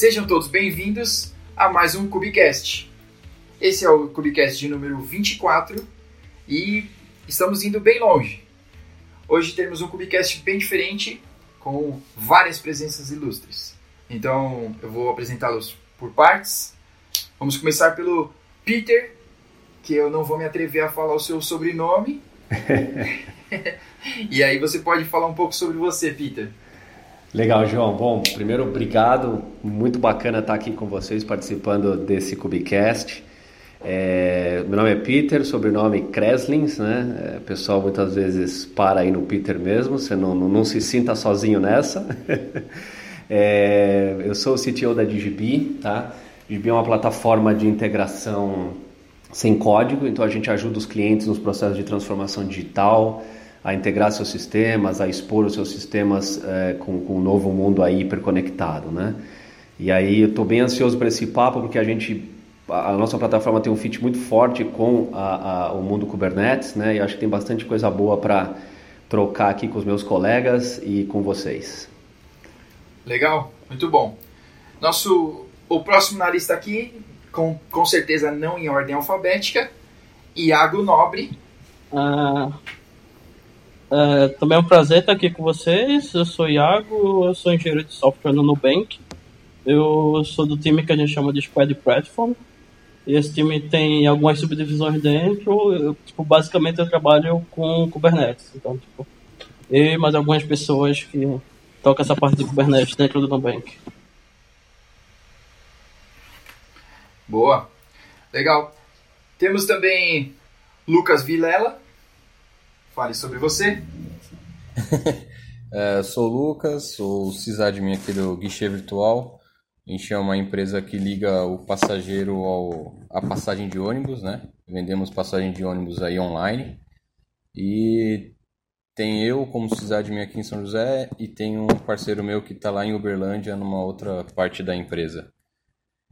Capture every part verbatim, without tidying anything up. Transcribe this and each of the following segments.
Sejam todos bem-vindos a mais um Cubicast. Esse é o Cubicast de número vinte e quatro e estamos indo bem longe. Hoje temos um Cubicast bem diferente, com várias presenças ilustres. Então eu vou apresentá-los por partes. Vamos começar pelo Peter, que eu não vou me atrever a falar o seu sobrenome. E aí você pode falar um pouco sobre você, Peter. Legal, João. Bom, primeiro, obrigado. Muito bacana estar aqui com vocês, participando desse Cubicast. É, meu nome é Peter, sobrenome Kreslins, né? É, o pessoal muitas vezes para aí no Peter mesmo, você não, não, não se sinta sozinho nessa. É, eu sou o C T O da Digibee, tá? Digibee é uma plataforma de integração sem código, então a gente ajuda os clientes nos processos de transformação digital, a integrar seus sistemas, a expor os seus sistemas é, com, com um novo mundo aí hiperconectado, né? E aí eu estou bem ansioso para esse papo, porque a gente... a nossa plataforma tem um fit muito forte com a, a, o mundo Kubernetes, né? E acho que tem bastante coisa boa para trocar aqui com os meus colegas e com vocês. Legal, muito bom. Nosso, o próximo na lista aqui, com, com certeza não em ordem alfabética, Iago Nobre. Ah, é, também é um prazer estar aqui com vocês. Eu sou Iago, eu sou engenheiro de software no Nubank. Eu sou do time que a gente chama de Squad Platform. E esse time tem algumas subdivisões dentro. Eu, tipo, basicamente eu trabalho com Kubernetes. Então, tipo, eu e mais algumas pessoas que tocam essa parte de Kubernetes dentro do Nubank. Boa. Legal. Temos também Lucas Vilela. Fale sobre você. é, sou o Lucas, sou o sysadmin aqui do Guichê Virtual. A gente é uma empresa que liga o passageiro ao, à passagem de ônibus, né? Vendemos passagem de ônibus aí online. E tem eu como sysadmin aqui em São José e tem um parceiro meu que está lá em Uberlândia, numa outra parte da empresa.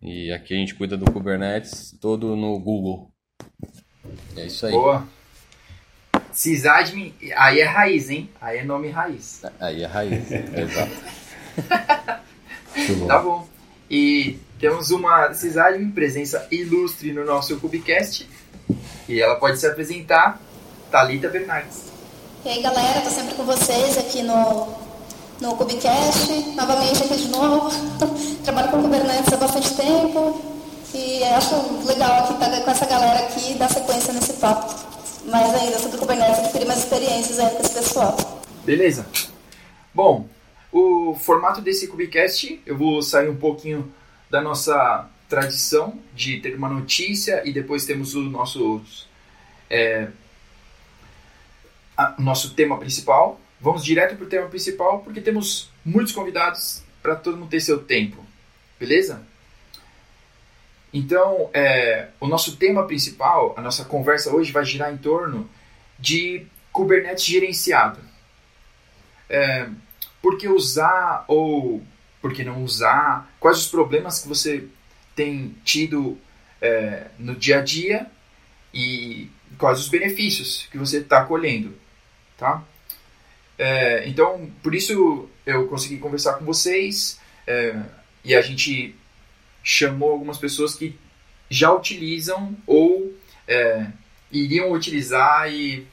E aqui a gente cuida do Kubernetes, todo no Google. É isso aí. Boa! Sysadmin, aí é raiz, hein? Aí é nome raiz. Aí é raiz, exato. Tá bom. E temos uma sysadmin, presença ilustre no nosso Cubicast. E ela pode se apresentar, Thalita Bernardes. E aí, galera, tô sempre com vocês aqui no, no Cubicast. Novamente aqui de novo. Trabalho com Kubernetes há bastante tempo. E acho legal aqui estar com essa galera aqui e dar sequência nesse papo. Mas ainda sobre Kubernetes, adquirir mais experiências aí com esse pessoal. Beleza. Bom... o formato desse Cubicast, eu vou sair um pouquinho da nossa tradição de ter uma notícia e depois temos o nosso, é, a, nosso tema principal. Vamos direto para o tema principal porque temos muitos convidados para todo mundo ter seu tempo, beleza? Então, é, o nosso tema principal, a nossa conversa hoje vai girar em torno de Kubernetes gerenciado. É... Por que usar ou por que não usar? Quais os problemas que você tem tido é, no dia a dia e quais os benefícios que você está colhendo, tá? É, então, por isso eu consegui conversar com vocês é, e a gente chamou algumas pessoas que já utilizam ou é, iriam utilizar e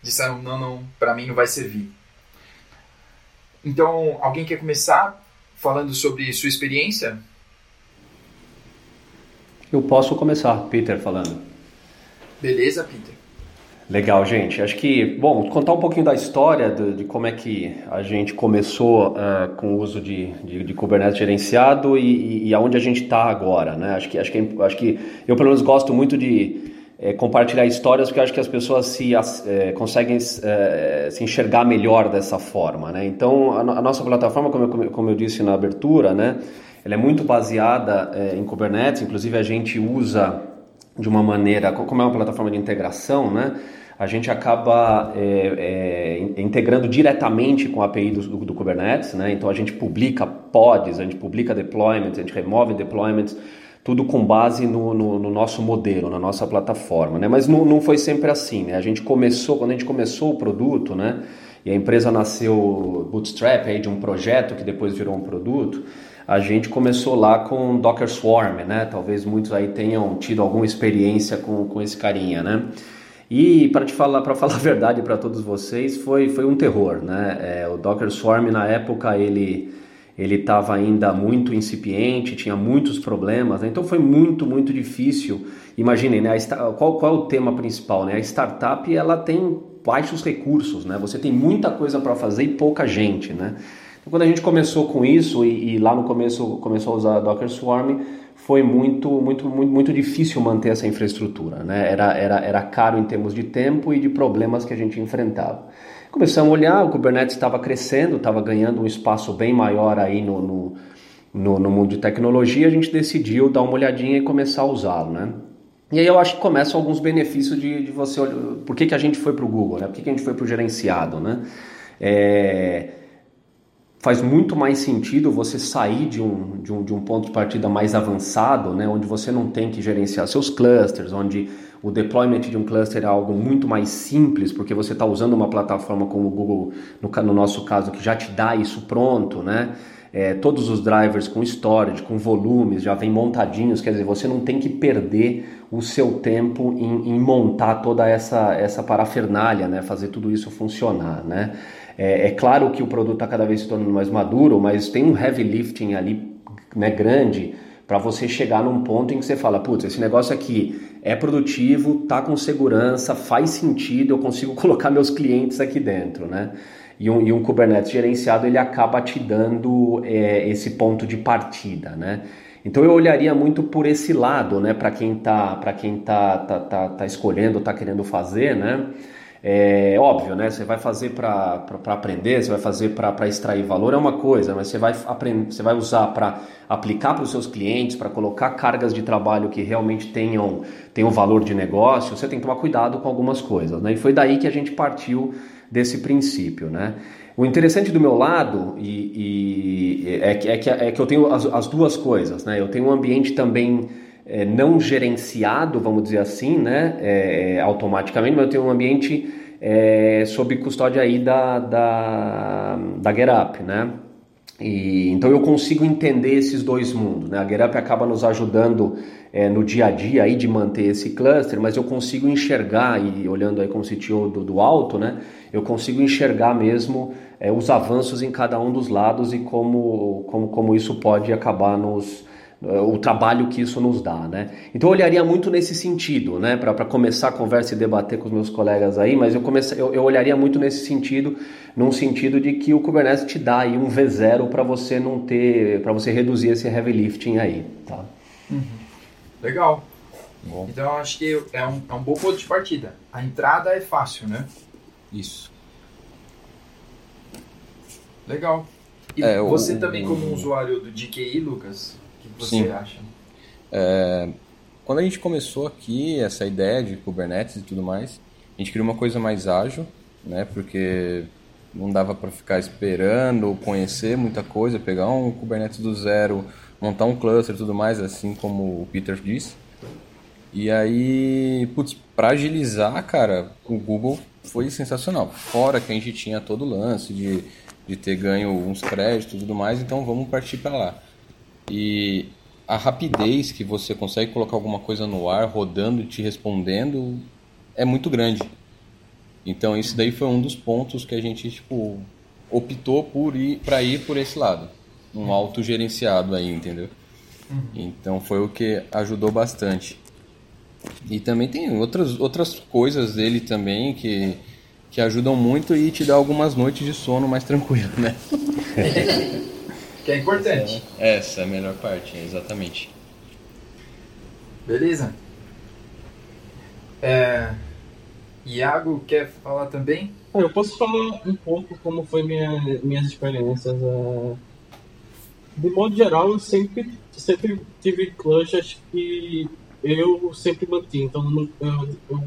disseram, não, não, para mim não vai servir. Então, alguém quer começar falando sobre sua experiência? Eu posso começar, Peter, falando. Beleza, Peter. Legal, gente. Acho que, bom, contar um pouquinho da história de, de como é que a gente começou uh, com o uso de, de, de Kubernetes gerenciado e, e, e aonde a gente está agora, né? Acho que, acho, que, acho que eu, pelo menos, gosto muito de... É, compartilhar histórias, porque eu acho que as pessoas se, as, é, conseguem é, se enxergar melhor dessa forma, né? Então, a, a nossa plataforma, como eu, como eu disse na abertura, né? Ela é muito baseada é, em Kubernetes, inclusive a gente usa de uma maneira, como é uma plataforma de integração, né? A gente acaba é, é, integrando diretamente com a A P I do, do, do Kubernetes, né? Então, a gente publica pods, a gente publica deployments, a gente remove deployments, tudo com base no, no, no nosso modelo, na nossa plataforma, né? Mas não, não foi sempre assim, né? A gente começou, quando a gente começou o produto, né? E a empresa nasceu bootstrap aí de um projeto que depois virou um produto, A gente começou lá com Docker Swarm, né? Talvez muitos aí tenham tido alguma experiência com, com esse carinha, né? E para te falar, para falar a verdade para todos vocês, foi, foi um terror, né? É, o Docker Swarm na época ele ele estava ainda muito incipiente, tinha muitos problemas, né? Então foi muito, muito difícil. Imaginem, né? A, qual, qual é o tema principal, né? A startup ela tem baixos recursos, né? Você tem muita coisa para fazer e pouca gente, né? Então, quando a gente começou com isso e, e lá no começo começou a usar Docker Swarm, foi muito, muito, muito, muito difícil manter essa infraestrutura, né? Era, era, era caro em termos de tempo e de problemas que a gente enfrentava. Começamos a olhar, o Kubernetes estava crescendo, estava ganhando um espaço bem maior aí no, no, no, no mundo de tecnologia, a gente decidiu dar uma olhadinha e começar a usá-lo, né? E aí eu acho que começam alguns benefícios de, de você... Por que, que a gente foi para o Google, né? Por que, que a gente foi para o gerenciado, né? É... Faz muito mais sentido você sair de um, de um, de um ponto de partida mais avançado, né? Onde você não tem que gerenciar seus clusters, onde... O deployment de um cluster é algo muito mais simples, porque você está usando uma plataforma como o Google, no, no nosso caso, que já te dá isso pronto, né? É, todos os drivers com storage, com volumes, já vem montadinhos, quer dizer, você não tem que perder o seu tempo em, em montar toda essa, essa parafernália, né? Fazer tudo isso funcionar, né? É, é claro que o produto está cada vez se tornando mais maduro, mas tem um heavy lifting ali, né, grande, para você chegar num ponto em que você fala, putz, esse negócio aqui é produtivo, tá com segurança, faz sentido, eu consigo colocar meus clientes aqui dentro, né? E um, e um Kubernetes gerenciado, ele acaba te dando é, esse ponto de partida, né? Então eu olharia muito por esse lado, né? Para quem tá, para quem tá, tá, tá, tá escolhendo, tá querendo fazer, né? É óbvio, né? Você vai fazer para aprender, você vai fazer para extrair valor, é uma coisa, mas você vai, aprender, você vai usar para aplicar para os seus clientes, para colocar cargas de trabalho que realmente tenham, tenham valor de negócio, você tem que tomar cuidado com algumas coisas, né? E foi daí que a gente partiu desse princípio, né? O interessante do meu lado e, e é, que, é, que, é que eu tenho as, as duas coisas, né? Eu tenho um ambiente também... É, não gerenciado, vamos dizer assim, né, é, automaticamente, mas eu tenho um ambiente é, sob custódia aí da, da, da GearUp, né, e, então eu consigo entender esses dois mundos, né, a GearUp acaba nos ajudando é, no dia a dia aí de manter esse cluster, mas eu consigo enxergar, e olhando aí como C T O do, do alto, né, eu consigo enxergar mesmo é, os avanços em cada um dos lados e como, como, como isso pode acabar nos... o trabalho que isso nos dá, né? Então eu olharia muito nesse sentido, né? Para começar a conversa e debater com os meus colegas aí, mas eu, comece... eu, eu olharia muito nesse sentido, num sentido de que o Kubernetes te dá aí um V zero para você não ter, para você reduzir esse heavy lifting aí, tá? Uhum. Legal. Bom. Então acho que é um, é um bom ponto de partida. A entrada é fácil, né? Isso. Legal. E é, você eu... também como usuário do G K E, Lucas? O que você Sim. acha? É, quando a gente começou aqui, essa ideia de Kubernetes e tudo mais, a gente queria uma coisa mais ágil, né? Porque não dava para ficar esperando, conhecer muita coisa, pegar um Kubernetes do zero, montar um cluster e tudo mais, assim como o Peter disse. E aí, putz, para agilizar, cara, o Google foi sensacional. Fora que a gente tinha todo o lance de, de ter ganho uns créditos e tudo mais, então vamos partir para lá. E a rapidez que você consegue colocar alguma coisa no ar, rodando e te respondendo, é muito grande. Então isso daí foi um dos pontos que a gente tipo, optou por ir, para ir por esse lado. Um autogerenciado aí, entendeu? Então foi o que ajudou bastante. E também tem outras, outras coisas dele também que, que ajudam muito e te dá algumas noites de sono mais tranquilo, né? Que é importante. Essa é a melhor parte, exatamente. Beleza. É... Iago, quer falar também? Eu posso falar um pouco como foi minha, minhas experiências. De modo geral, eu sempre, sempre tive clusters que eu sempre manti. Então, eu, eu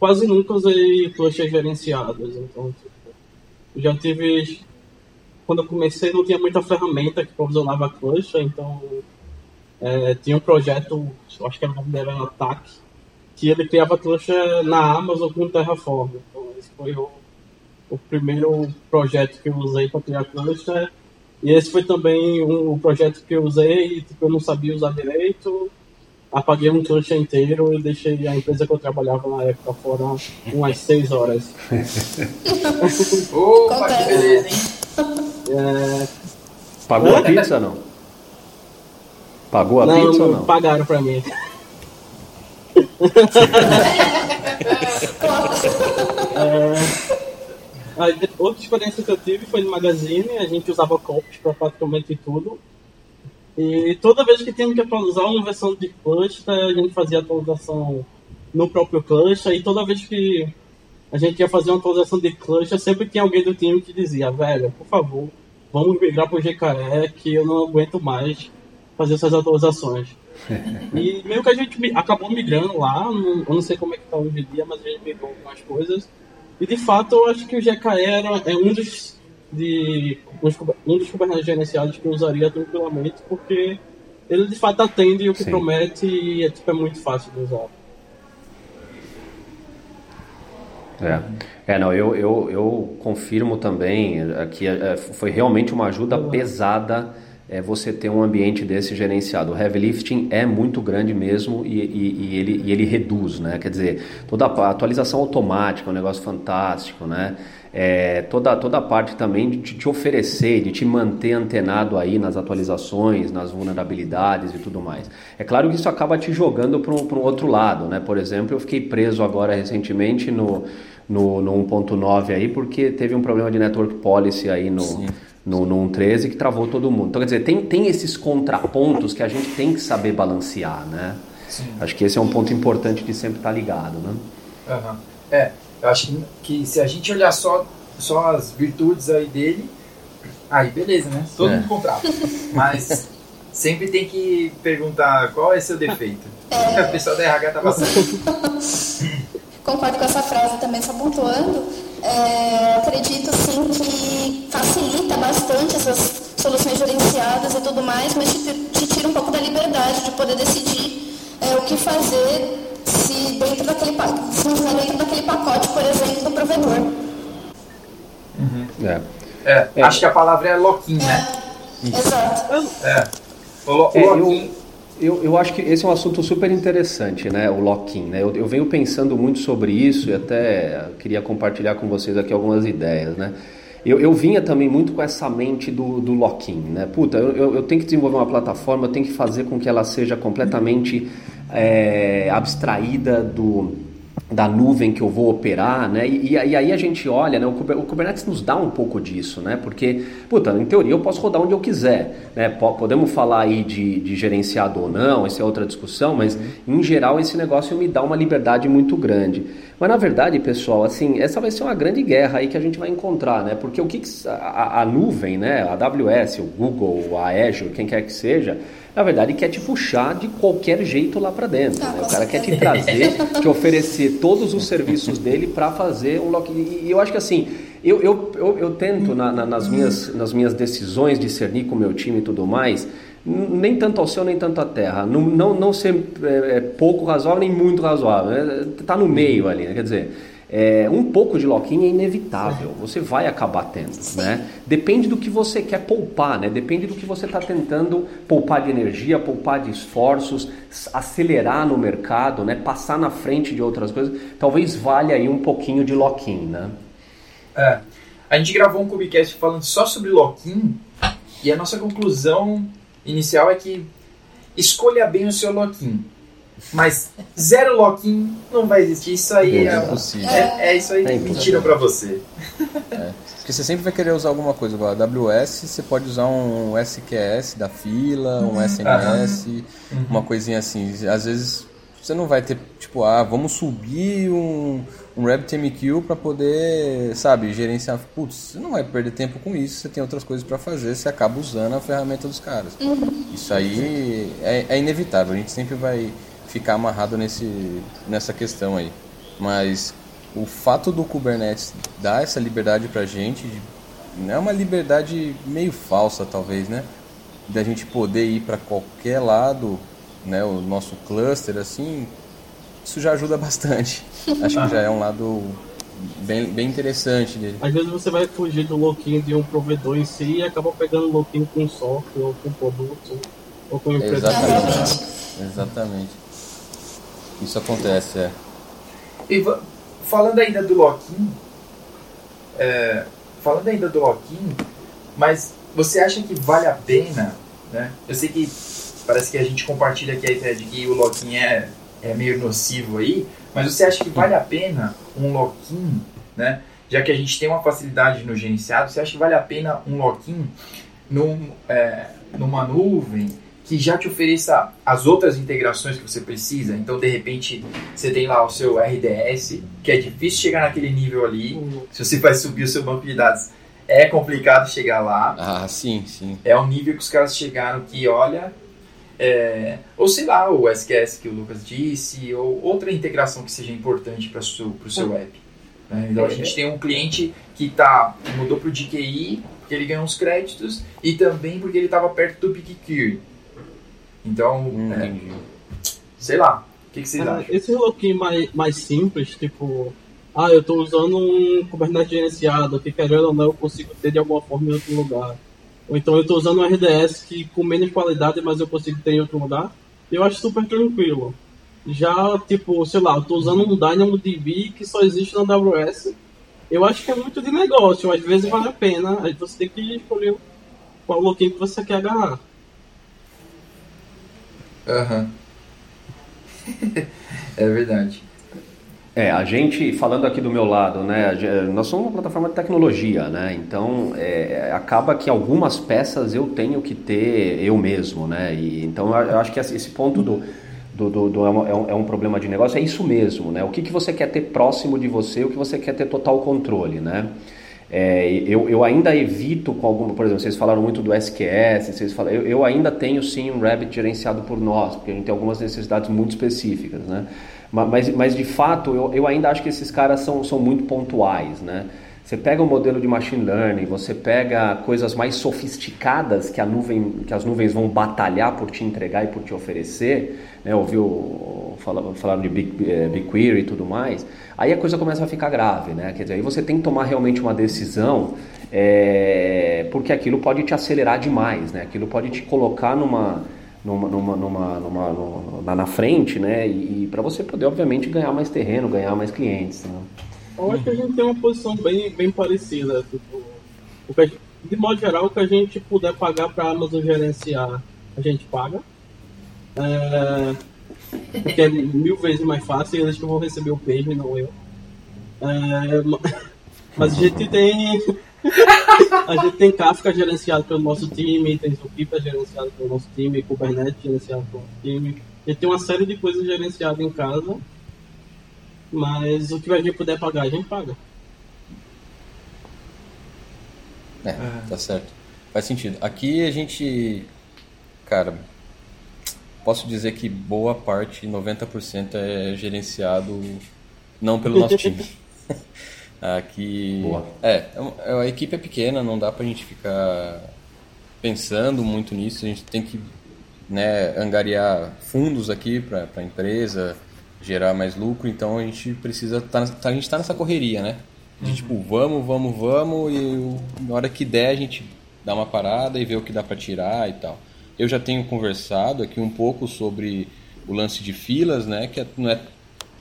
quase nunca usei clusters gerenciados. Então, tipo, já tive... Quando eu comecei, não tinha muita ferramenta que provisionava a cluster, então é, tinha um projeto, acho que era o nome dele, era ataque, que ele criava cluster na Amazon com Terraform. Então, esse foi o, o primeiro projeto que eu usei para criar cluster. E esse foi também um, um projeto que eu usei e tipo, eu não sabia usar direito. Apaguei um clutch inteiro e deixei a empresa que eu trabalhava na época fora umas seis horas. Opa, que beleza, é... Pagou é? a pizza ou não? Pagou a não, pizza ou não? Pagaram pra mim. é... Outra experiência que eu tive foi no Magazine. A gente usava kops pra praticamente tudo. E toda vez que tínhamos que atualizar uma versão de cluster, a gente fazia atualização no próprio cluster. E toda vez que a gente ia fazer uma atualização de cluster, sempre tinha alguém do time que dizia: velho, por favor, vamos migrar pro G K E, que eu não aguento mais fazer essas atualizações. E meio que a gente acabou migrando lá, eu não sei como é que tá hoje em dia, mas a gente migrou algumas coisas. E de fato, eu acho que o G K E era, é um dos... de um dos Kubernetes gerenciados que eu usaria tranquilamente, porque ele de fato atende o que Sim. promete e é, tipo, é muito fácil de usar. É, é não, eu, eu, eu confirmo também que é, foi realmente uma ajuda é. pesada é, você ter um ambiente desse gerenciado. O heavy lifting é muito grande mesmo e, e, e, ele, e ele reduz, né? Quer dizer, toda a atualização automática é um negócio fantástico, né? É, toda, toda a parte também de te oferecer, de te manter antenado aí nas atualizações, nas vulnerabilidades e tudo mais. É claro que isso acaba te jogando para um outro lado, né? Por exemplo, eu fiquei preso agora recentemente no, no, no um ponto nove aí, porque teve um problema de network policy aí no... Sim. No, no um ponto treze que travou todo mundo. Então, quer dizer, tem, tem esses contrapontos que a gente tem que saber balancear, né? Sim. Acho que esse é um ponto importante de sempre estar ligado, né? Uhum. É, eu acho que, que se a gente olhar só, só as virtudes aí dele, aí beleza, né? Todo é. mundo contrata. Mas sempre tem que perguntar qual é seu defeito. É. O pessoal da R H tá passando. Concordo com essa frase também, só pontuando. É, acredito sim que facilita bastante essas soluções gerenciadas e tudo mais, mas te, te tira um pouco da liberdade de poder decidir é, o que fazer se dentro daquele, se não dentro daquele pacote, por exemplo, do provedor. Uhum. É. É, é. Acho que a palavra é lock-in, é. né? Exato. É. O lo- é, lock-in. Eu... Eu, eu acho que esse é um assunto super interessante, né? O lock-in, né? Eu, eu venho pensando muito sobre isso e até queria compartilhar com vocês aqui algumas ideias, né? Eu, eu vinha também muito com essa mente do, do lock-in, né? Puta, eu, eu tenho que desenvolver uma plataforma, eu tenho que fazer com que ela seja completamente é, abstraída do... da nuvem que eu vou operar, né? E, e aí a gente olha, né? O Kubernetes nos dá um pouco disso, né? Porque, puta, em teoria eu posso rodar onde eu quiser, né? Podemos falar aí de, de gerenciado ou não, essa é outra discussão, mas em geral esse negócio me dá uma liberdade muito grande. Mas na verdade, pessoal, assim, essa vai ser uma grande guerra aí que a gente vai encontrar, né? Porque o que a, a nuvem, né? A AWS, o Google, a Azure, quem quer que seja, na verdade, quer te puxar de qualquer jeito lá para dentro. Né? O cara quer te trazer, te oferecer todos os serviços dele para fazer um lock-in. E eu acho que assim, eu, eu, eu, eu tento na, na, nas, minhas, nas minhas decisões discernir com o meu time e tudo mais, nem tanto ao céu, nem tanto à terra. Não, não, não ser é, pouco razoável, nem muito razoável. Está no meio ali, né? Quer dizer... É, um pouco de lock-in é inevitável, você vai acabar tendo, né? Depende do que você quer poupar, né? Depende do que você está tentando poupar de energia, poupar de esforços, acelerar no mercado, né? Passar na frente de outras coisas, talvez valha aí um pouquinho de lock-in, né? É, a gente gravou um Cubicast falando só sobre lock-in e a nossa conclusão inicial é que escolha bem o seu lock-in. Mas zero lock-in não vai existir. Isso aí é, é, é isso aí que mentiram pra você. É, porque você sempre vai querer usar alguma coisa. A AWS, você pode usar um S Q S da fila, um S N S, uhum. uma coisinha assim. Às vezes você não vai ter, tipo, ah, vamos subir um, um RabbitMQ pra poder, sabe, gerenciar. Putz, você não vai perder tempo com isso, você tem outras coisas pra fazer, você acaba usando a ferramenta dos caras. Uhum. Isso aí é, é inevitável, a gente sempre vai... ficar amarrado nesse, nessa questão aí. Mas o fato do Kubernetes dar essa liberdade pra gente, de, é uma liberdade meio falsa talvez, né? Da gente poder ir para qualquer lado, né? O nosso cluster, assim, isso já ajuda bastante. Acho que já é um lado bem, bem interessante dele. Às vezes você vai fugir do lock-in de um provedor em si e acaba pegando lock-in com um software, ou com um produto, ou com uma empresa. Exatamente. Exatamente. Isso acontece, é. E falando ainda do lock-in, é, falando ainda do lock-in, mas você acha que vale a pena, né? Eu sei que parece que a gente compartilha aqui a ideia de que o lock-in é, é meio nocivo aí, mas você acha que vale a pena um lock-in, né? Já que a gente tem uma facilidade no gerenciado, você acha que vale a pena um lock-in num, é, numa nuvem que já te ofereça as outras integrações que você precisa? Então, de repente, você tem lá o seu R D S, que é difícil chegar naquele nível ali. Se você vai subir o seu banco de dados, é complicado chegar lá. Ah, sim, sim. É um nível que os caras chegaram que, olha... É, ou sei lá, o S Q S que o Lucas disse, ou outra integração que seja importante para o seu, seu app. Né? Então, a gente tem um cliente que, tá, que mudou para o G K E, porque ele ganhou uns créditos, e também porque ele estava perto do BigQuery. Então, hum, é, sei lá, o que, que vocês é, acham? Esse lock-in mais, mais simples, tipo, ah, eu estou usando um Kubernetes gerenciado, que querendo ou não eu consigo ter de alguma forma em outro lugar. Ou então eu estou usando um R D S que com menos qualidade, mas eu consigo ter em outro lugar, eu acho super tranquilo. Já, tipo, sei lá, eu estou usando um DynamoDB que só existe na A W S, eu acho que é muito de negócio, às vezes vale a pena, aí você tem que escolher qual lock-in que você quer agarrar. Aham. Uhum. É verdade. É, a gente, falando aqui do meu lado, né, nós somos uma plataforma de tecnologia, né, então é, acaba que algumas peças eu tenho que ter eu mesmo, né, e, então eu acho que esse ponto do, do, do, do é, um, é um problema de negócio, é isso mesmo, né, o que, que você quer ter próximo de você, o que você quer ter total controle, né. É, eu, eu ainda evito com alguma, por exemplo, vocês falaram muito do S Q S, vocês falaram, eu, eu ainda tenho sim um Rabbit gerenciado por nós, porque a gente tem algumas necessidades muito específicas, né? Mas, mas de fato eu, eu ainda acho que esses caras são, são muito pontuais, né? Você pega um modelo de machine learning, você pega coisas mais sofisticadas que, a nuvem, que as nuvens vão batalhar por te entregar e por te oferecer, né? Ouviu falar de BigQuery e tudo mais, aí a coisa começa a ficar grave, né? Quer dizer, aí você tem que tomar realmente uma decisão, é, porque aquilo pode te acelerar demais, né? Aquilo pode te colocar numa... Numa, numa, numa, numa, numa, na frente, né? E, e para você poder, obviamente, ganhar mais terreno, ganhar mais clientes. Né? Eu acho que a gente tem uma posição bem, bem parecida. Tipo, o que a gente, de modo geral, o que a gente puder pagar para a Amazon gerenciar, a gente paga. É, porque é mil vezes mais fácil, eles que vão receber o page, não eu. É, mas a gente tem... A gente tem Kafka gerenciado pelo nosso time, tem Zuki gerenciado pelo nosso time, Kubernetes gerenciado pelo nosso time. A gente tem uma série de coisas gerenciadas em casa, mas o que a gente puder pagar, a gente paga. É, tá certo. Faz sentido. Aqui a gente, cara, posso dizer que boa parte, noventa por cento é gerenciado não pelo nosso time. Aqui, é, a equipe é pequena, não dá pra gente ficar pensando muito nisso, a gente tem que, né, angariar fundos aqui pra, pra empresa, gerar mais lucro, então a gente precisa, tá, a gente tá nessa correria, né? De, uhum. Tipo, vamos, vamos, vamos, e na hora que der a gente dá uma parada e vê o que dá pra tirar e tal. Eu já tenho conversado aqui um pouco sobre o lance de filas, né, que não é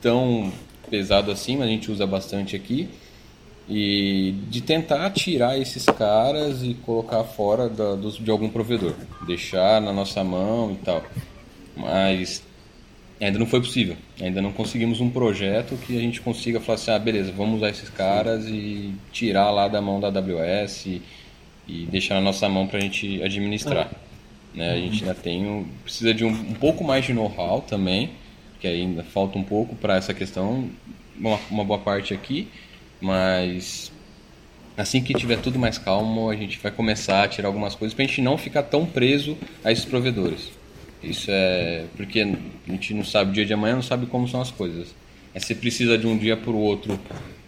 tão pesado assim, mas a gente usa bastante aqui. E de tentar tirar esses caras e colocar fora da, dos, de algum provedor, deixar na nossa mão e tal, mas ainda não foi possível, ainda não conseguimos um projeto que a gente consiga falar assim, ah, beleza, vamos usar esses caras e tirar lá da mão da A W S e, e deixar na nossa mão para a gente administrar, né? A gente ainda tem, precisa de um, um pouco mais de know-how também, que ainda falta um pouco para essa questão, uma, uma boa parte aqui. Mas assim que tiver tudo mais calmo, a gente vai começar a tirar algumas coisas para a gente não ficar tão preso a esses provedores. Isso é porque a gente não sabe o dia de amanhã, não sabe como são as coisas. É, se precisa de um dia para o outro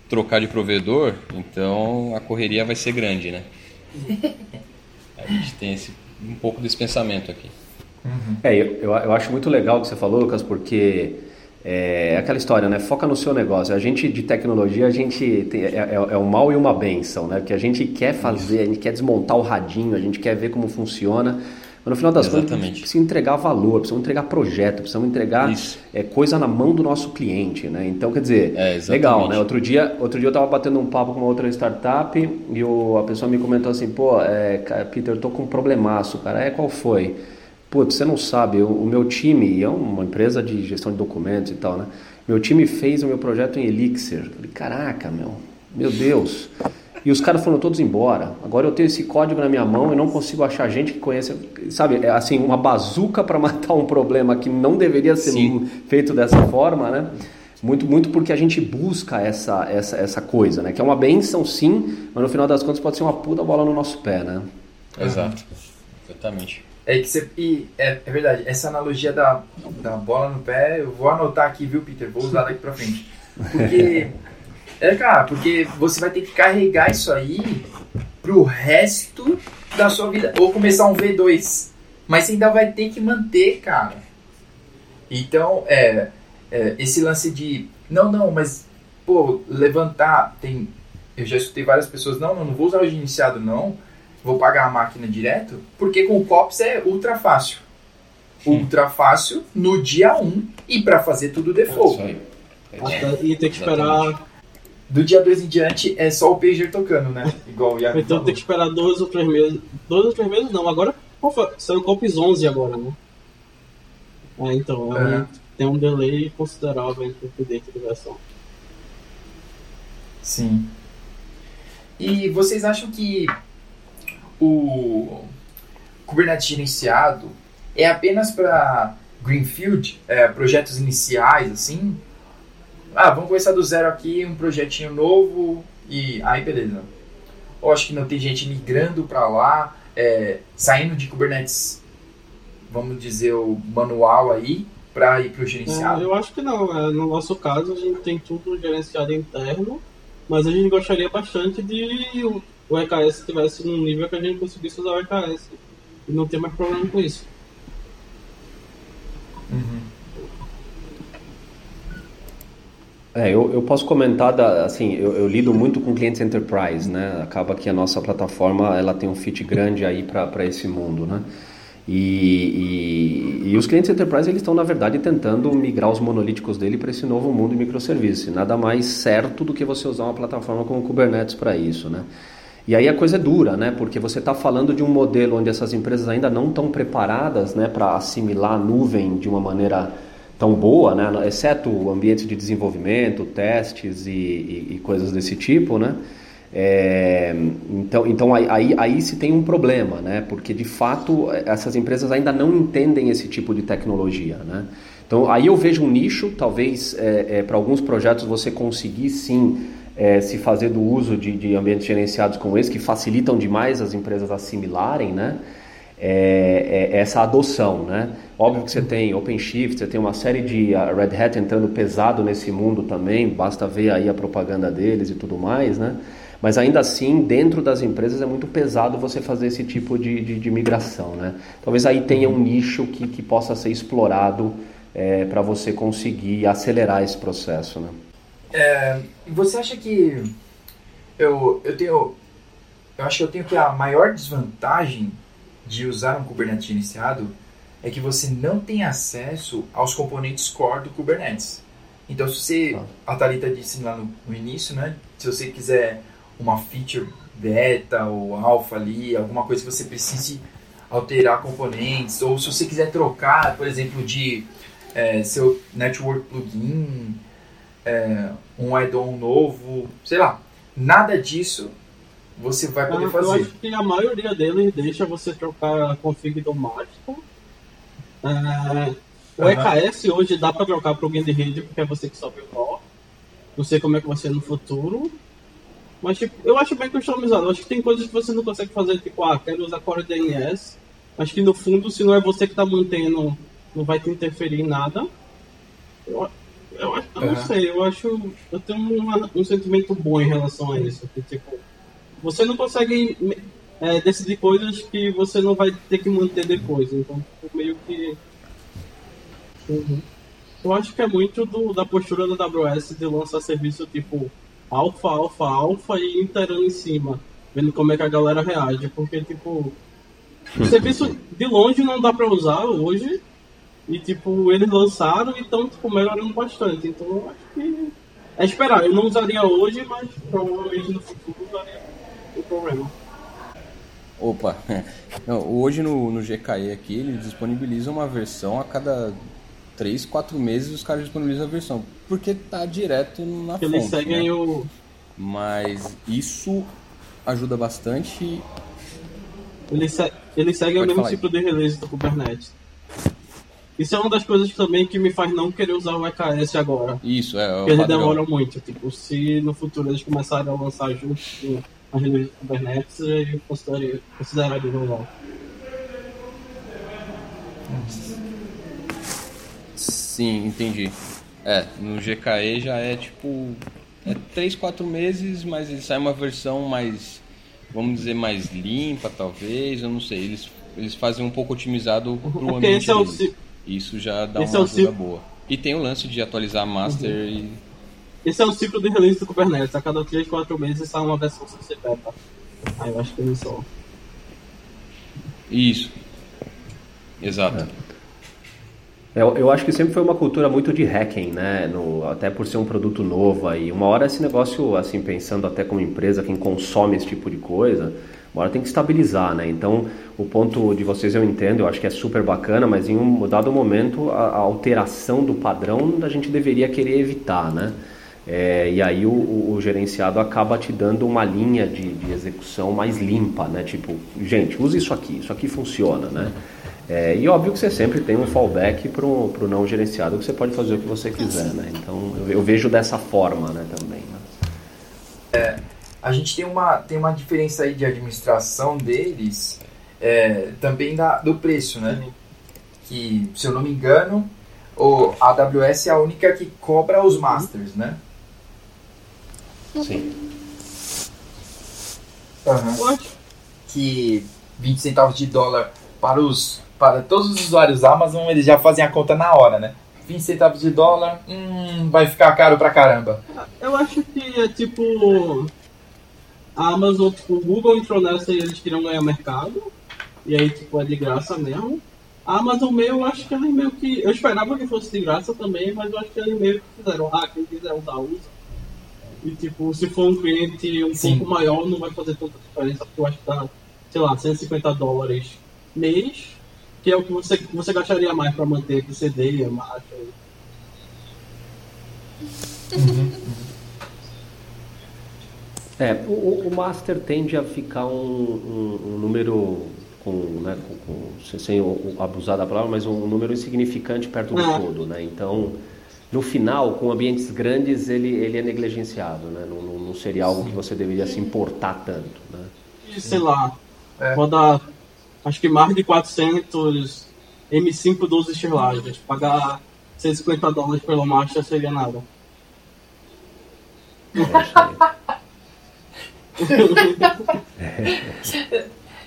trocar de provedor, então a correria vai ser grande, né? A gente tem esse, um pouco desse pensamento aqui. É, eu, eu acho muito legal o que você falou, Lucas, porque... É aquela história, né? Foca no seu negócio. A gente de tecnologia, a gente tem, é, é um mal e uma bênção, né? Porque a gente quer fazer, a gente quer desmontar o radinho, a gente quer ver como funciona. Mas no final das contas, a gente precisa entregar valor, precisamos entregar projeto, precisamos entregar é, coisa na mão do nosso cliente, né? Então, quer dizer, é, legal, né? Outro dia, outro dia eu estava batendo um papo com uma outra startup e o, a pessoa me comentou assim, pô, é, Peter, eu tô com um problemaço, cara. É, qual foi? Putz, você não sabe, eu, o meu time, é uma empresa de gestão de documentos e tal, né? Meu time fez o meu projeto em Elixir. Eu falei, caraca, meu, meu Deus... E os caras foram todos embora. Agora eu tenho esse código na minha mão e não consigo achar gente que conheça... Sabe, é assim, uma bazuca para matar um problema que não deveria ser Sim. feito dessa forma, né? Muito, muito porque a gente busca essa, essa, essa coisa, né? Que é uma benção, sim, mas no final das contas pode ser uma puta bola no nosso pé, né? Exato. Exatamente. É, que você, e é, é verdade, essa analogia da, da bola no pé, eu vou anotar aqui, viu, Peter? Vou usar daqui para frente. Porque... É, cara, porque você vai ter que carregar isso aí pro resto da sua vida. Ou começar um V dois. Mas você ainda vai ter que manter, cara. Então, é, é esse lance de... Não, não, mas, pô, levantar... Tem, eu já escutei várias pessoas. Não, não, não vou usar o gerenciado, não. Vou pagar a máquina direto. Porque com o kops é ultra fácil. Hum. Ultra fácil no dia um. E pra fazer tudo default. É, é, e tem que esperar... Do dia dois em diante é só o pager tocando, né? Igual o Iago. Então tem que esperar dois ou três meses. Dois ou três meses não, agora ufa, saiu o kops onze agora, né? Ah, então, uhum. Tem um delay considerável entre o dentro da versão. Sim. E vocês acham que o Kubernetes gerenciado é apenas para greenfield, é, projetos iniciais, assim? Ah, vamos começar do zero aqui, um projetinho novo e aí beleza. Eu acho que não tem gente migrando para lá, é, saindo de Kubernetes, vamos dizer, o manual aí, para ir para o gerenciado. É, eu acho que não. No nosso caso, a gente tem tudo gerenciado interno, mas a gente gostaria bastante de o E K S estivesse num nível que a gente conseguisse usar o E K S. E não ter mais problema com isso. Uhum. É, eu, eu posso comentar, da, assim, eu, eu lido muito com clientes enterprise, né? Acaba que a nossa plataforma, ela tem um fit grande aí para esse mundo, né? E, e, e os clientes enterprise, eles estão, na verdade, tentando migrar os monolíticos dele para esse novo mundo de microserviço. Nada mais certo do que você usar uma plataforma como o Kubernetes para isso, né? E aí a coisa é dura, né? Porque você está falando de um modelo onde essas empresas ainda não estão preparadas, né, para assimilar a nuvem de uma maneira... tão boa, né? Exceto o ambiente de desenvolvimento, testes e, e, e coisas desse tipo, né? É, então, então aí, aí, aí se tem um problema, né? Porque de fato essas empresas ainda não entendem esse tipo de tecnologia, né? Então aí eu vejo um nicho, talvez é, é, para alguns projetos você conseguir sim é, se fazer do uso de, de ambientes gerenciados como esse, que facilitam demais as empresas assimilarem, né? É, é essa adoção, né? Óbvio que você tem OpenShift, você tem uma série de Red Hat entrando pesado nesse mundo também, basta ver aí a propaganda deles e tudo mais, né? Mas ainda assim, dentro das empresas é muito pesado você fazer esse tipo de, de, de migração, né? Talvez aí tenha um nicho que, que possa ser explorado é, para você conseguir acelerar esse processo, né? É, você acha que eu, eu tenho, eu acho que eu tenho que a maior desvantagem de usar um Kubernetes gerenciado é que você não tem acesso aos componentes core do Kubernetes. Então, se você... A Thalita disse lá no, no início, né? Se você quiser uma feature beta ou alpha ali, alguma coisa que você precise alterar componentes, ou se você quiser trocar, por exemplo, de é, seu network plugin, é, um add-on novo, sei lá, nada disso... Você vai poder ah, fazer. Eu acho que a maioria deles deixa você trocar a config do master. É, o uhum. E K S hoje dá para trocar para alguém de rede, porque é você que sobe o nó. Não sei como é que vai ser no futuro. Mas tipo, eu acho bem customizado. Eu acho que tem coisas que você não consegue fazer, tipo, ah, quero usar CoreDNS. Acho que no fundo, se não é você que está mantendo, não vai te interferir em nada. Eu, eu, acho, eu uhum. não sei, eu acho. Eu tenho um, um sentimento bom em relação a isso. Que, tipo, você não consegue é, decidir coisas que você não vai ter que manter depois. Então, meio que... Uhum. Eu acho que é muito do, da postura da A W S de lançar serviço tipo alfa, alfa, alfa e inteirando em cima, vendo como é que a galera reage, porque tipo o serviço de longe não dá pra usar hoje e tipo eles lançaram e estão tipo, melhorando bastante, então eu acho que é esperar. Eu não usaria hoje, mas provavelmente no futuro usaria, o problema. Opa, não, hoje no, no G K E aqui eles disponibilizam uma versão a cada três, quatro meses, os caras disponibilizam a versão, porque tá direto na eles fonte. Eles seguem, né? o... Mas isso ajuda bastante. Eles se... ele seguem o mesmo ciclo de release do Kubernetes. Isso é uma das coisas também que me faz não querer usar o E K S agora. Isso, é. Porque eles demoram muito. Tipo, se no futuro eles começarem a lançar junto com as releases do Kubernetes, eu consideraria, consideraria usar. Sim, entendi. É, no G K E já é tipo... é três, quatro meses, mas ele sai uma versão mais... vamos dizer, mais limpa, talvez. Eu não sei. Eles, eles fazem um pouco otimizado pro ambiente deles. É o... Isso já dá esse uma é ajuda ciclo... boa. E tem o lance de atualizar a master uhum. e... Esse é o ciclo de release do Kubernetes. A cada três, quatro meses sai uma versão C C beta. Aí eu acho que é isso. Isso. Exato. É. Eu, eu acho que sempre foi uma cultura muito de hacking, né? No, até por ser um produto novo aí. Uma hora esse negócio, assim, pensando até como empresa, quem consome esse tipo de coisa, uma hora tem que estabilizar, né? Então, o ponto de vocês eu entendo, eu acho que é super bacana, mas em um dado momento, a, a alteração do padrão a gente deveria querer evitar, né? É, e aí o, o, o gerenciado acaba te dando uma linha de, de execução mais limpa, né? Tipo, gente, use isso aqui, isso aqui funciona, né? É, e óbvio que você sempre tem um fallback para o não gerenciado, que você pode fazer o que você quiser, né? Então, eu, eu vejo dessa forma, né, também. Né? É, a gente tem uma, tem uma diferença aí de administração deles, é, também da, do preço, né? Que, se eu não me engano, o, a AWS é a única que cobra os masters, né? Sim. Uhum. Que vinte centavos de dólar para os... para todos os usuários da Amazon, eles já fazem a conta na hora, né? vinte centavos de dólar, hum, vai ficar caro pra caramba. Eu acho que é tipo... a Amazon, tipo, o Google entrou nessa e eles queriam ganhar mercado. E aí, tipo, é de graça mesmo. A Amazon meio, eu acho que eles meio que... eu esperava que fosse de graça também, mas eu acho que eles meio que fizeram. Ah, quem quiser usar, usa. E, tipo, se for um cliente um Sim. pouco maior, não vai fazer tanta diferença, porque eu acho que tá, sei lá, cento e cinquenta dólares mês, que é o que você, você gastaria mais para manter aqui, C D, a marca. Uhum. É, o, o master tende a ficar um, um, um número, com, né, com, com, sem abusar da palavra, mas um número insignificante perto do é. todo, né? Então, no final, com ambientes grandes, ele, ele é negligenciado, né? Não, não seria algo que você deveria se importar tanto, né? E, sei lá, é. vou dar... acho que mais de quatrocentos M cinco doze estelagens. Pagar cento e cinquenta dólares pelo master seria nada.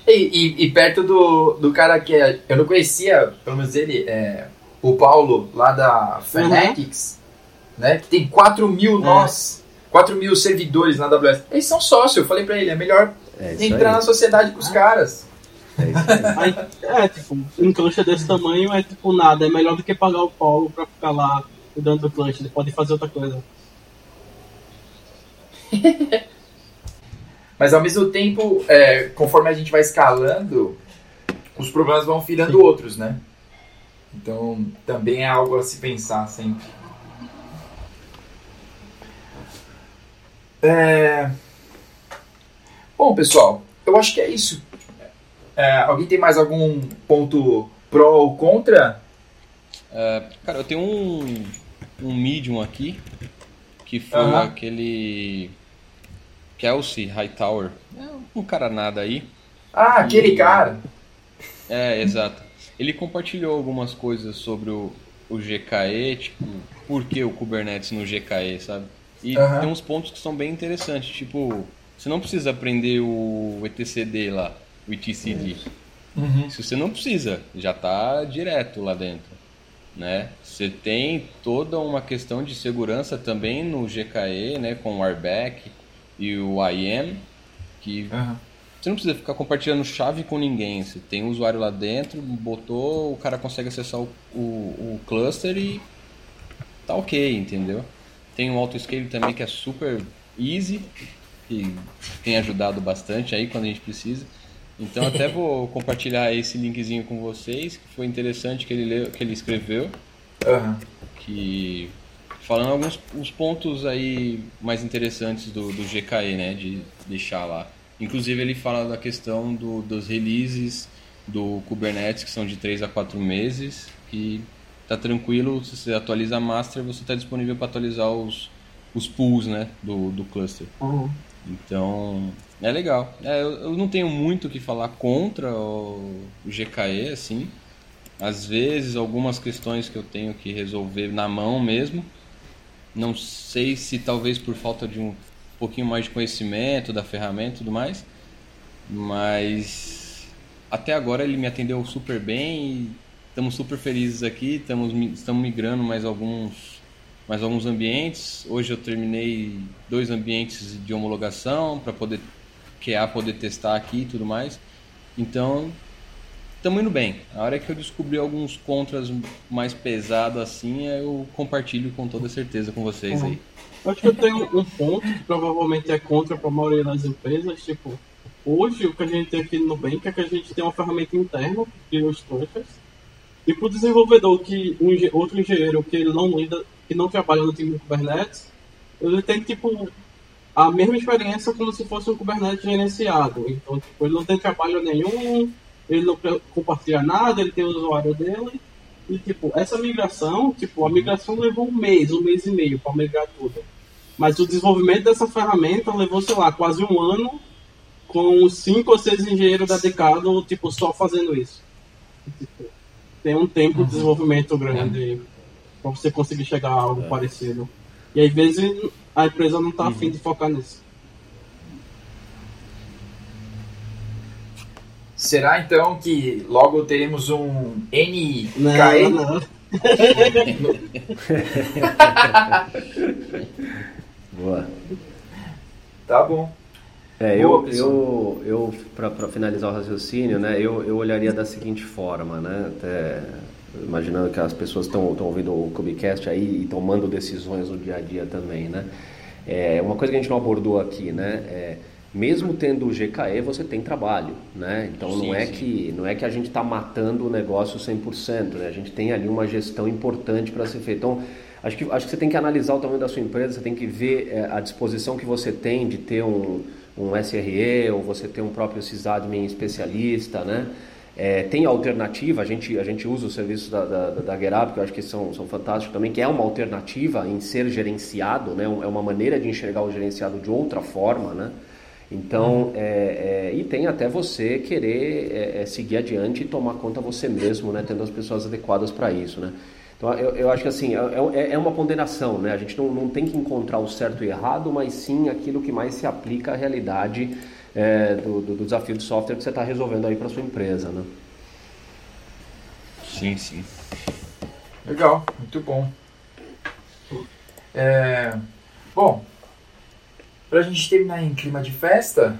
e, e, e perto do, do cara que é, eu não conhecia, pelo menos ele, é, o Paulo, lá da Fanatics, uhum. né, que tem quatro mil é. nós, quatro mil servidores na A W S. Eles são sócios, eu falei pra ele, é melhor é entrar aí. na sociedade com os ah. caras. Aí, é, tipo, um cluster desse tamanho é tipo nada, é melhor do que pagar o Paulo pra ficar lá cuidando do cluster, ele pode fazer outra coisa. Mas ao mesmo tempo, é, conforme a gente vai escalando, os problemas vão virando Sim. outros, né? Então também é algo a se pensar sempre. É... Bom, pessoal, eu acho que é isso. É, alguém tem mais algum ponto pró ou contra? É, cara, eu tenho um, um medium aqui, que foi uhum. aquele Kelsey Hightower, um cara nada aí. Ah, e... aquele cara! É, exato. Ele compartilhou algumas coisas sobre o, o G K E, tipo, por que o Kubernetes no G K E, sabe? E uhum. tem uns pontos que são bem interessantes, tipo, você não precisa aprender o E T C D lá. O E T C D. Uhum. Se você não precisa, já está direto lá dentro. né? Você tem toda uma questão de segurança também no G K E, né? Com o R B A C e o I A M, que uhum. você não precisa ficar compartilhando chave com ninguém. Você tem um usuário lá dentro, botou, o cara consegue acessar o, o, o cluster e tá ok, entendeu? Tem um autoscale também que é super easy, que tem ajudado bastante aí quando a gente precisa. Então até vou compartilhar esse linkzinho com vocês, que foi interessante que ele, leu, que ele escreveu, uhum. que falando alguns os pontos aí mais interessantes do, do G K E, né, de deixar lá. Inclusive ele fala da questão do, dos releases do Kubernetes, que são de três a quatro meses, que tá tranquilo, se você atualiza a master, você está disponível para atualizar os, os pools, né, do, do cluster. Uhum. Então, é legal. É, eu, eu não tenho muito o que falar contra o, o G K E, assim. Às vezes, algumas questões que eu tenho que resolver na mão mesmo. Não sei se talvez por falta de um pouquinho mais de conhecimento da ferramenta e tudo mais. Mas, até agora ele me atendeu super bem e estamos super felizes aqui. Estamos, estamos migrando mais alguns... mais alguns ambientes. Hoje eu terminei dois ambientes de homologação para poder Q A, poder testar aqui e tudo mais. Então, estamos indo bem. A hora que eu descobrir alguns contras mais pesados assim, eu compartilho com toda certeza com vocês aí. Acho que eu tenho um ponto que provavelmente é contra para a maioria das empresas. Tipo, hoje o que a gente tem aqui no Nubank é que a gente tem uma ferramenta interna que cria os clusters. E para o desenvolvedor, que um, outro engenheiro que ele não lida, que não trabalha no time do Kubernetes, ele tem, tipo, a mesma experiência como se fosse um Kubernetes gerenciado. Então, tipo, ele não tem trabalho nenhum, ele não compartilha nada, ele tem o usuário dele. E, tipo, essa migração, tipo, a migração levou um mês, um mês e meio para migrar tudo. Mas o desenvolvimento dessa ferramenta levou, sei lá, quase um ano, com cinco ou seis engenheiros dedicados, tipo, só fazendo isso. Tipo, tem um tempo de desenvolvimento grande para você conseguir chegar a algo é. parecido. E às vezes a empresa não está uhum. afim de focar nisso. Será então que logo teremos um N K E? Não, não. Boa. Tá bom. É, eu, eu, eu para finalizar o raciocínio, né, eu, eu olharia da seguinte forma, né, até... imaginando que as pessoas estão ouvindo o Cubicast aí e tomando decisões no dia a dia também, né? É, uma coisa que a gente não abordou aqui, né? É, mesmo tendo o G K E, você tem trabalho, né? Então sim, não, é que, não é que a gente está matando o negócio cem por cento, né? A gente tem ali uma gestão importante para ser feita. Então, acho que, acho que você tem que analisar o tamanho da sua empresa, você tem que ver é, a disposição que você tem de ter um, um S R E ou você ter um próprio sysadmin especialista, né? É, tem alternativa, a gente, a gente usa os serviços da, da, da GearUp, que eu acho que são, são fantásticos também, que é uma alternativa em ser gerenciado, né? É uma maneira de enxergar o gerenciado de outra forma, né? Então, é, é, e tem até você querer é, é, seguir adiante e tomar conta você mesmo, né? Tendo as pessoas adequadas para isso, né? Então, eu, eu acho que assim, é, é uma ponderação, né? A gente não, não tem que encontrar o certo e o errado, mas sim aquilo que mais se aplica à realidade É, do, do, do desafio de software que você está resolvendo aí para sua empresa, né? Sim, sim. Legal, muito bom. É, bom, para a gente terminar em clima de festa,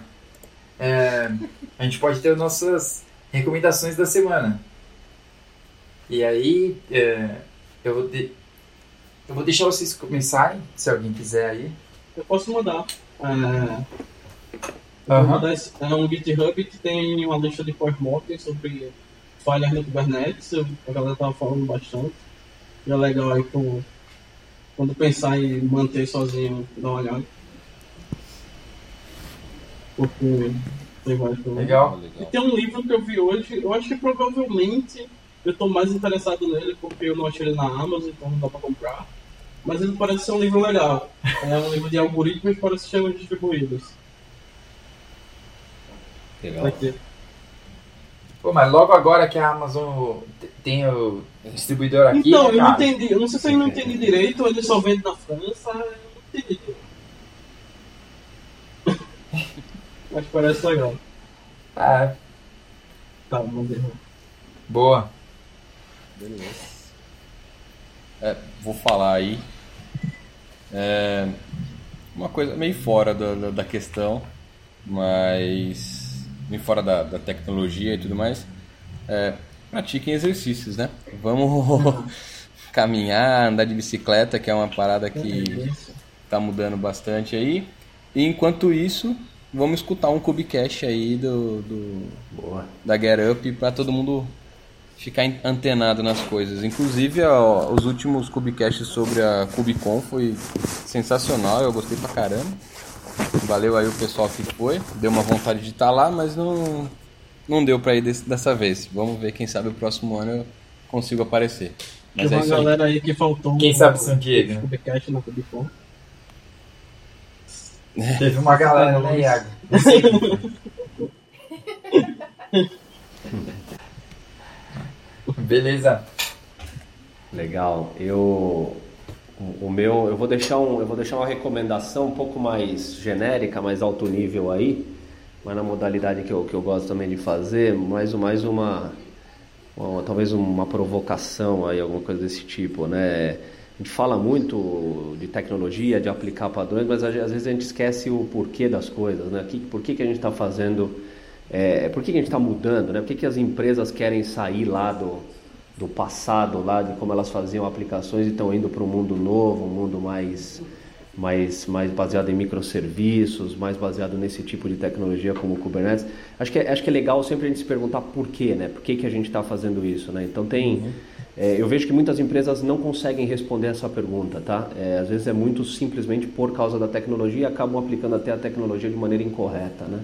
é, a gente pode ter nossas recomendações da semana. E aí, é, eu, vou de, eu vou deixar vocês começarem, se alguém quiser aí. Eu posso mandar. É... Uhum. É um GitHub que tem uma lista de post-mortems sobre falhas no Kubernetes. A galera estava falando bastante. E é legal aí pro, quando pensar em manter sozinho, dar uma olhada. Porque tem vários problemas. Legal. E tem um livro que eu vi hoje. Eu acho que provavelmente eu estou mais interessado nele porque eu não achei ele na Amazon, então não dá para comprar. Mas ele parece ser um livro legal. É um livro de algoritmos para sistemas distribuídos. Legal. Pô, mas logo agora que a Amazon tem o distribuidor aqui. Então, é eu não entendi. Eu não sei se eu não entendi direito, ele só vende na França, eu não entendi. Mas parece legal. Ah. Tá, mandei. Boa. Beleza. É, vou falar aí é, uma coisa meio fora da, da, da questão, mas meio fora da, da tecnologia e tudo mais. É, pratiquem exercícios, né? Vamos caminhar, andar de bicicleta, que é uma parada que está mudando bastante aí. E enquanto isso, vamos escutar um Cubicast aí do, do, da GearUp para todo mundo ficar antenado nas coisas. Inclusive, ó, os últimos Cubicasts sobre a Cubicon foi sensacional, eu gostei pra caramba. Valeu aí o pessoal que foi, deu uma vontade de estar lá, mas não, não deu pra ir desse, dessa vez. Vamos ver, quem sabe o próximo ano eu consigo aparecer. Mas tem é uma isso galera aí. aí que faltou. Quem um sabe San Diego? Cubicast na Cubicon. Teve uma galera, né, Iago? Beleza. Legal. Eu o meu, eu vou deixar um, eu vou deixar uma recomendação um pouco mais genérica, mais alto nível aí, mas na modalidade que eu que eu gosto também de fazer, mais mais uma, uma talvez uma provocação aí, alguma coisa desse tipo, né? A gente fala muito de tecnologia, de aplicar padrões, mas às vezes a gente esquece o porquê das coisas, né? Por que, que a gente está fazendo, é, por que, que a gente está mudando, né? Por que, que as empresas querem sair lá do, do passado, lá de como elas faziam aplicações e estão indo para um mundo novo, um mundo mais, mais, mais baseado em microserviços, mais baseado nesse tipo de tecnologia como o Kubernetes. Acho que, acho que é legal sempre a gente se perguntar por quê, né? Por que, que a gente está fazendo isso, né? Então tem... Uhum. É, eu vejo que muitas empresas não conseguem responder essa pergunta, tá? É, às vezes é muito simplesmente por causa da tecnologia e acabam aplicando até a tecnologia de maneira incorreta, né?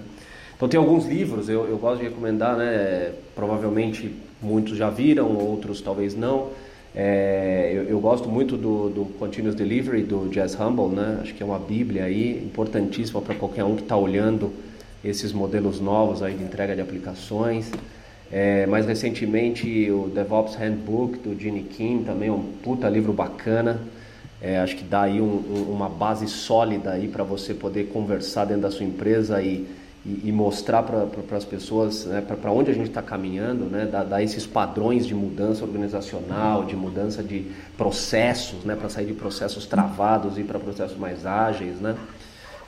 Então tem alguns livros, eu, eu gosto de recomendar, né? Provavelmente muitos já viram, outros talvez não. É, eu, eu gosto muito do, do Continuous Delivery, do Jess Humble, né? Acho que é uma bíblia aí, importantíssima para qualquer um que está olhando esses modelos novos aí de entrega de aplicações. É, mais recentemente o DevOps Handbook do Gene Kim, também um puta livro bacana. É, acho que dá aí um, um, uma base sólida aí para você poder conversar dentro da sua empresa e, e, e mostrar para pra, as pessoas, né, para onde a gente está caminhando, né, dá, dá esses padrões de mudança organizacional, de mudança de processos, né, para sair de processos travados e para processos mais ágeis, né?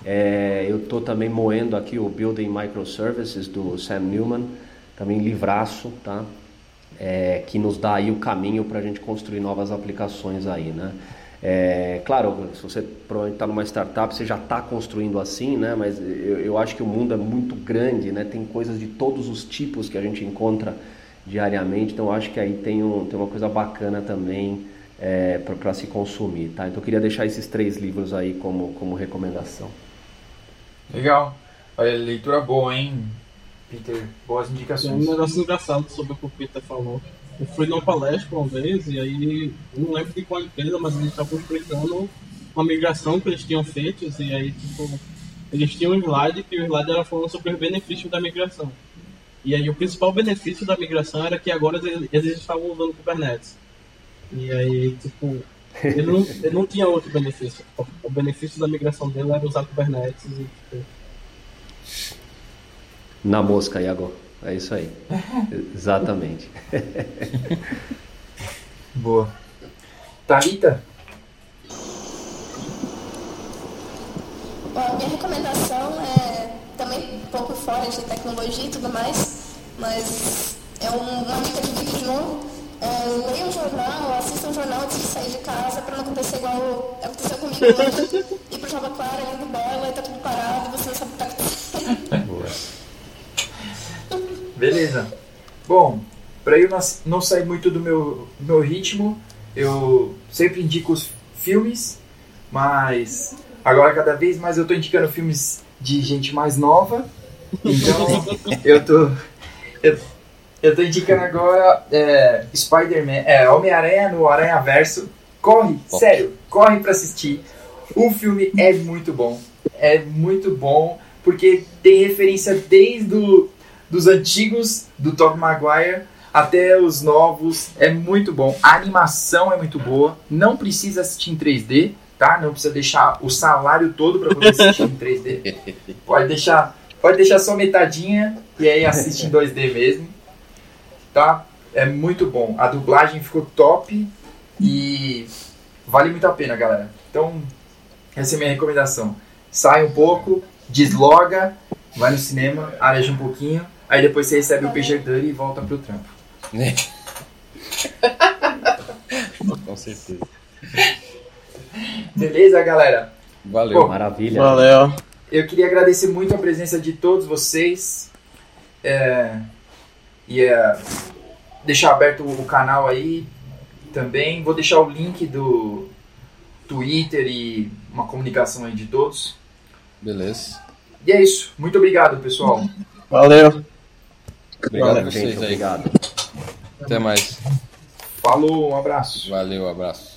É, eu estou também moendo aqui o Building Microservices do Sam Newman, também livraço, tá? É, que nos dá aí o caminho para a gente construir novas aplicações aí, né? É, claro, se você provavelmente está numa startup, você já está construindo assim, né? Mas eu, eu acho que o mundo é muito grande, né? Tem coisas de todos os tipos que a gente encontra diariamente, então eu acho que aí tem, um, tem uma coisa bacana também é, para se consumir, tá? Então eu queria deixar esses três livros aí como, como recomendação. Legal. Olha, leitura boa, hein? Peter, boas indicações. Tem um negócio engraçado sobre o que o Peter falou. Eu fui numa palestra uma vez, e aí, não lembro de qual empresa, mas eles estavam explicando uma migração que eles tinham feito, e aí, tipo, eles tinham um slide, que o slide era falando sobre os benefícios da migração. E aí, o principal benefício da migração era que agora eles estavam usando Kubernetes. E aí, tipo, ele não, ele não tinha outro benefício. O benefício da migração dele era usar Kubernetes e, tipo... Na mosca, Iago. É isso aí. Exatamente. Boa. Thalita? Bom, a minha recomendação é também um pouco fora de tecnologia e tudo mais, mas é uma dica de Big João. É, leia um jornal, assista um jornal antes de sair de casa para não acontecer igual aconteceu comigo hoje. Ir para o Java Clara, indo bola, e tá tudo parado, você não sabe o que está acontecendo. Boa. Beleza. Bom, para eu não sair muito do meu, meu ritmo, eu sempre indico os filmes, mas agora cada vez mais eu estou indicando filmes de gente mais nova. Então, eu tô, eu, eu tô indicando agora é, Spider-Man, é, Homem-Aranha no Aranhaverso. Corre, sério, corre para assistir. O filme é muito bom. É muito bom, porque tem referência desde o... dos antigos, do Tobey Maguire, até os novos. É muito bom. A animação é muito boa. Não precisa assistir em três D, tá? Não precisa deixar o salário todo para poder assistir em três D. Pode deixar, pode deixar só metadinha e aí assiste em dois D mesmo, tá? É muito bom. A dublagem ficou top. E vale muito a pena, galera. Então, essa é a minha recomendação. Sai um pouco, desloga, vai no cinema, areja um pouquinho, aí depois você recebe o PagerDuty e volta pro trampo. Com certeza. Beleza, galera? Valeu, pô, maravilha. Valeu. Eu queria agradecer muito a presença de todos vocês. É, e é, deixar aberto o canal aí também. Vou deixar o link do Twitter e uma comunicação aí de todos. Beleza. E é isso. Muito obrigado, pessoal. Valeu. Obrigado a vocês aí. Obrigado. Até mais. Falou, um abraço. Valeu, um abraço.